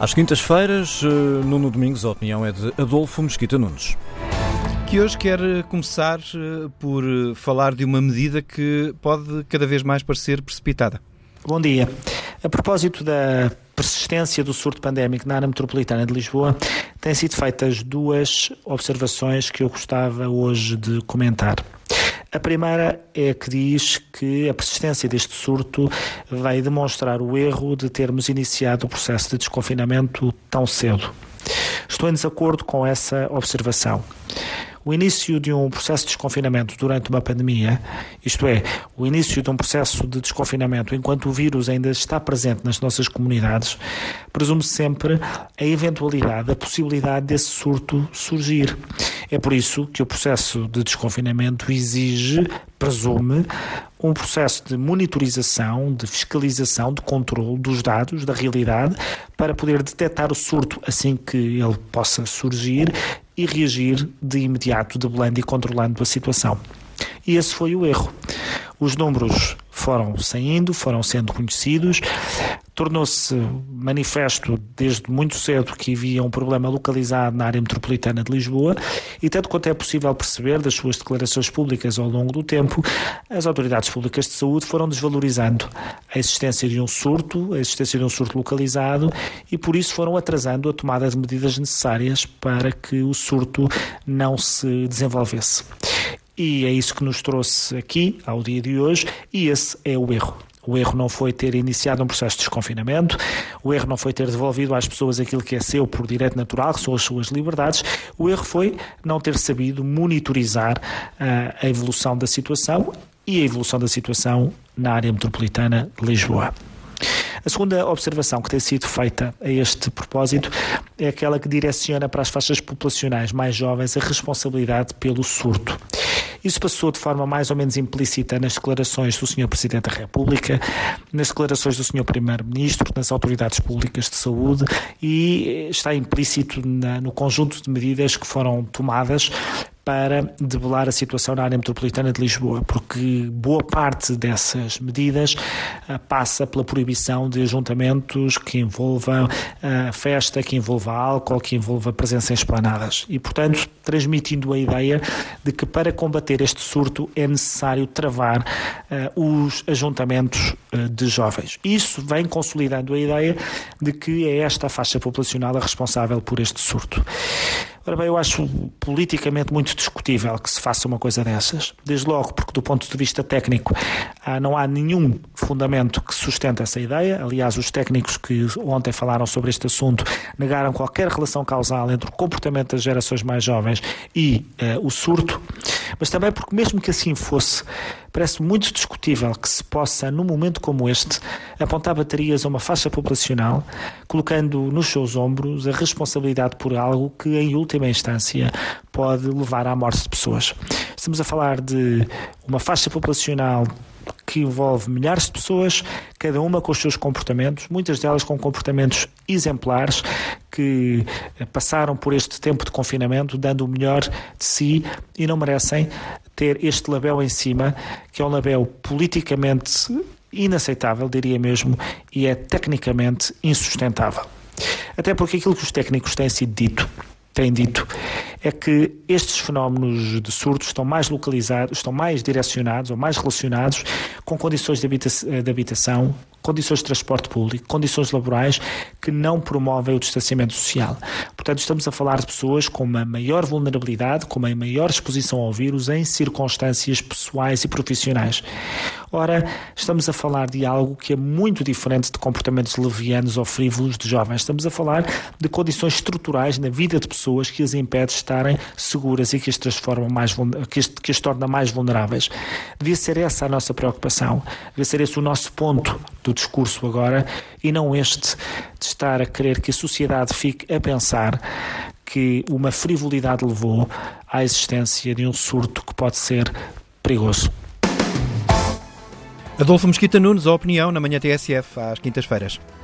Às quintas-feiras, Nuno Domingos, a opinião é de Adolfo Mesquita Nunes. Que hoje quer começar por falar de uma medida que pode cada vez mais parecer precipitada. Bom dia. A propósito da persistência do surto pandémico na área metropolitana de Lisboa, têm sido feitas duas observações que eu gostava hoje de comentar. A primeira é que diz que a persistência deste surto vai demonstrar o erro de termos iniciado o processo de desconfinamento tão cedo. Estou em desacordo com essa observação. O início de um processo de desconfinamento durante uma pandemia, isto é, o início de um processo de desconfinamento enquanto o vírus ainda está presente nas nossas comunidades, presume sempre a eventualidade, a possibilidade desse surto surgir. É por isso que o processo de desconfinamento exige, presume, um processo de monitorização, de fiscalização, de controle dos dados, da realidade, para poder detectar o surto assim que ele possa surgir e reagir de imediato, debelando e controlando a situação. E esse foi o erro. Os números foram saindo, foram sendo conhecidos, tornou-se manifesto desde muito cedo que havia um problema localizado na área metropolitana de Lisboa e, tanto quanto é possível perceber das suas declarações públicas ao longo do tempo, as autoridades públicas de saúde foram desvalorizando a existência de um surto, localizado, e por isso foram atrasando a tomada de medidas necessárias para que o surto não se desenvolvesse. E é isso que nos trouxe aqui ao dia de hoje, e esse é o erro. O erro não foi ter iniciado um processo de desconfinamento, o erro não foi ter devolvido às pessoas aquilo que é seu por direito natural, que são as suas liberdades, o erro foi não ter sabido monitorizar a evolução da situação e a evolução da situação na área metropolitana de Lisboa. A segunda observação que tem sido feita a este propósito é aquela que direciona para as faixas populacionais mais jovens a responsabilidade pelo surto. Isso passou de forma mais ou menos implícita nas declarações do Sr. Presidente da República, nas declarações do Sr. Primeiro-Ministro, nas autoridades públicas de saúde, e está implícito no conjunto de medidas que foram tomadas para debelar a situação na área metropolitana de Lisboa, porque boa parte dessas medidas passa pela proibição de ajuntamentos que envolvam festa, que envolva álcool, que envolva presença em esplanadas. E, portanto, transmitindo a ideia de que para combater este surto é necessário travar os ajuntamentos de jovens. Isso vem consolidando a ideia de que é esta faixa populacional a responsável por este surto. Ora bem, eu acho politicamente muito discutível que se faça uma coisa dessas, desde logo porque do ponto de vista técnico não há nenhum fundamento que sustente essa ideia. Aliás, os técnicos que ontem falaram sobre este assunto negaram qualquer relação causal entre o comportamento das gerações mais jovens e o surto, mas também porque, mesmo que assim fosse, parece muito discutível que se possa, num momento como este, apontar baterias a uma faixa populacional, colocando nos seus ombros a responsabilidade por algo que, em última instância, pode levar à morte de pessoas. Estamos a falar de uma faixa populacional que envolve milhares de pessoas, cada uma com os seus comportamentos, muitas delas com comportamentos exemplares, que passaram por este tempo de confinamento dando o melhor de si e não merecem ter este label em cima, que é um label politicamente inaceitável, diria mesmo, e é tecnicamente insustentável. Até porque aquilo que os técnicos têm dito, é que estes fenómenos de surto estão mais localizados, estão mais direcionados ou mais relacionados com condições de habitação, condições de transporte público, condições laborais que não promovem o distanciamento social. Portanto, estamos a falar de pessoas com uma maior vulnerabilidade, com uma maior exposição ao vírus em circunstâncias pessoais e profissionais. Ora, estamos a falar de algo que é muito diferente de comportamentos levianos ou frívolos de jovens. Estamos a falar de condições estruturais na vida de pessoas que as impede de estarem seguras e que as transformam que as torna mais vulneráveis. Devia ser essa a nossa preocupação, devia ser esse o nosso ponto do discurso agora, e não este de estar a querer que a sociedade fique a pensar que uma frivolidade levou à existência de um surto que pode ser perigoso. Adolfo Mesquita Nunes, a opinião na manhã TSF, às quintas-feiras.